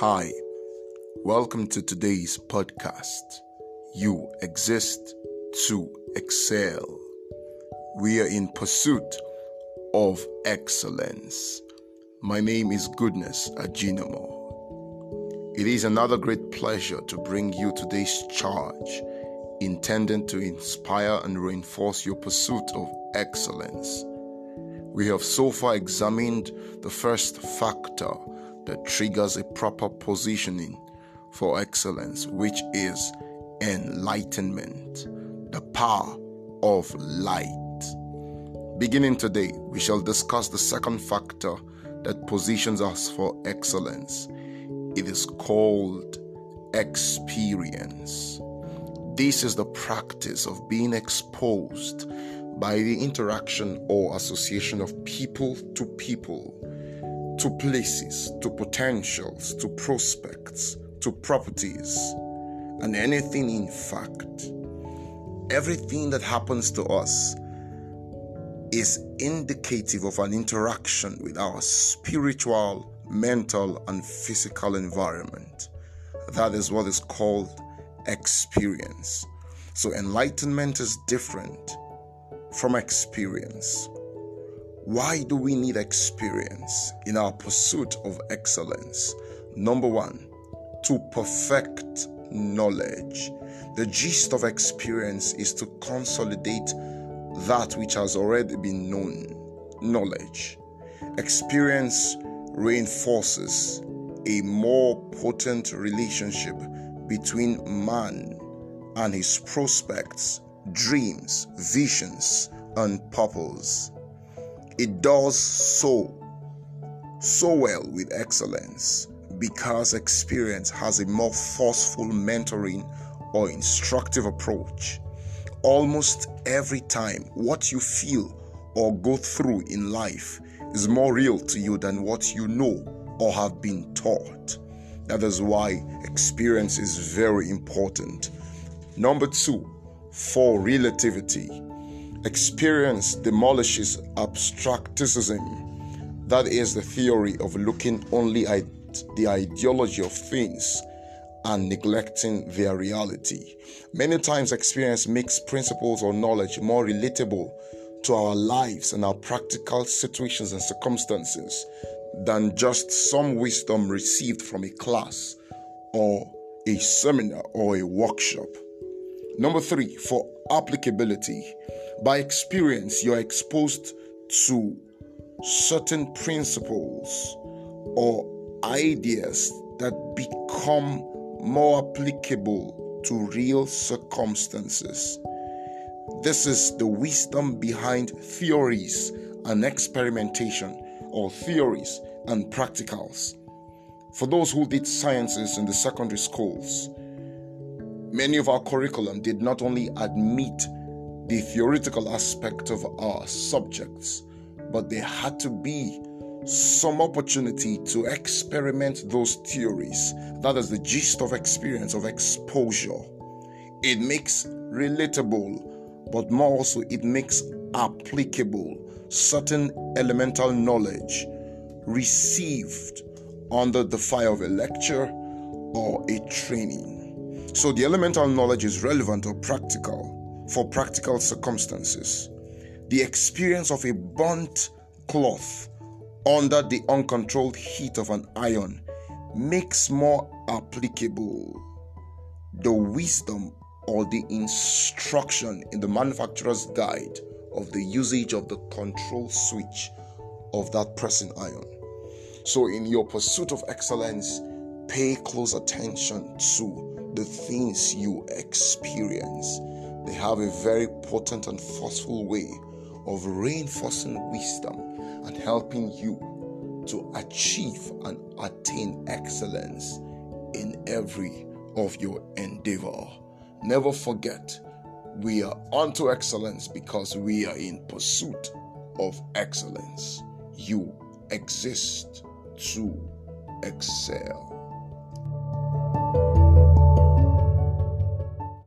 Hi, welcome to today's podcast. You exist to excel. We are in pursuit of excellence. My name is Goodness Ajinamo. It is another great pleasure to bring you today's charge, intended to inspire and reinforce your pursuit of excellence. We have so far examined the first factor that triggers a proper positioning for excellence, which is enlightenment, the power of light. Beginning today, we shall discuss the second factor that positions us for excellence. It is called experience. This is the practice of being exposed by the interaction or association of people, to places, to potentials, to prospects, to properties, and anything in fact. Everything that happens to us is indicative of an interaction with our spiritual, mental, and physical environment. That is what is called experience. So enlightenment is different from experience. Why do we need experience in our pursuit of excellence? Number one, to perfect knowledge. The gist of experience is to consolidate that which has already been known, knowledge. Experience reinforces a more potent relationship between man and his prospects, dreams, visions, and purpose. It does so well with excellence because experience has a more forceful mentoring or instructive approach. Almost every time, what you feel or go through in life is more real to you than what you know or have been taught. That is why experience is very important. Number two, for relativity. Experience demolishes abstracticism, that is the theory of looking only at the ideology of things and neglecting their reality. Many times experience makes principles or knowledge more relatable to our lives and our practical situations and circumstances than just some wisdom received from a class or a seminar or a workshop. Number three, for applicability. By experience, you are exposed to certain principles or ideas that become more applicable to real circumstances. This is the wisdom behind theories and experimentation, or theories and practicals. For those who did sciences in the secondary schools, many of our curriculum did not only admit the theoretical aspect of our subjects, but there had to be some opportunity to experiment those theories. That is the gist of experience, of exposure. It makes relatable, but more also it makes applicable certain elemental knowledge received under the fire of a lecture or a training. So the elemental knowledge is relevant or practical for practical circumstances. The experience of a burnt cloth under the uncontrolled heat of an iron makes more applicable the wisdom or the instruction in the manufacturer's guide of the usage of the control switch of that pressing iron. So in your pursuit of excellence, pay close attention to the things you experience. They have a very potent and forceful way of reinforcing wisdom and helping you to achieve and attain excellence in every of your endeavor. Never forget, we are unto excellence because we are in pursuit of excellence. You exist to excel.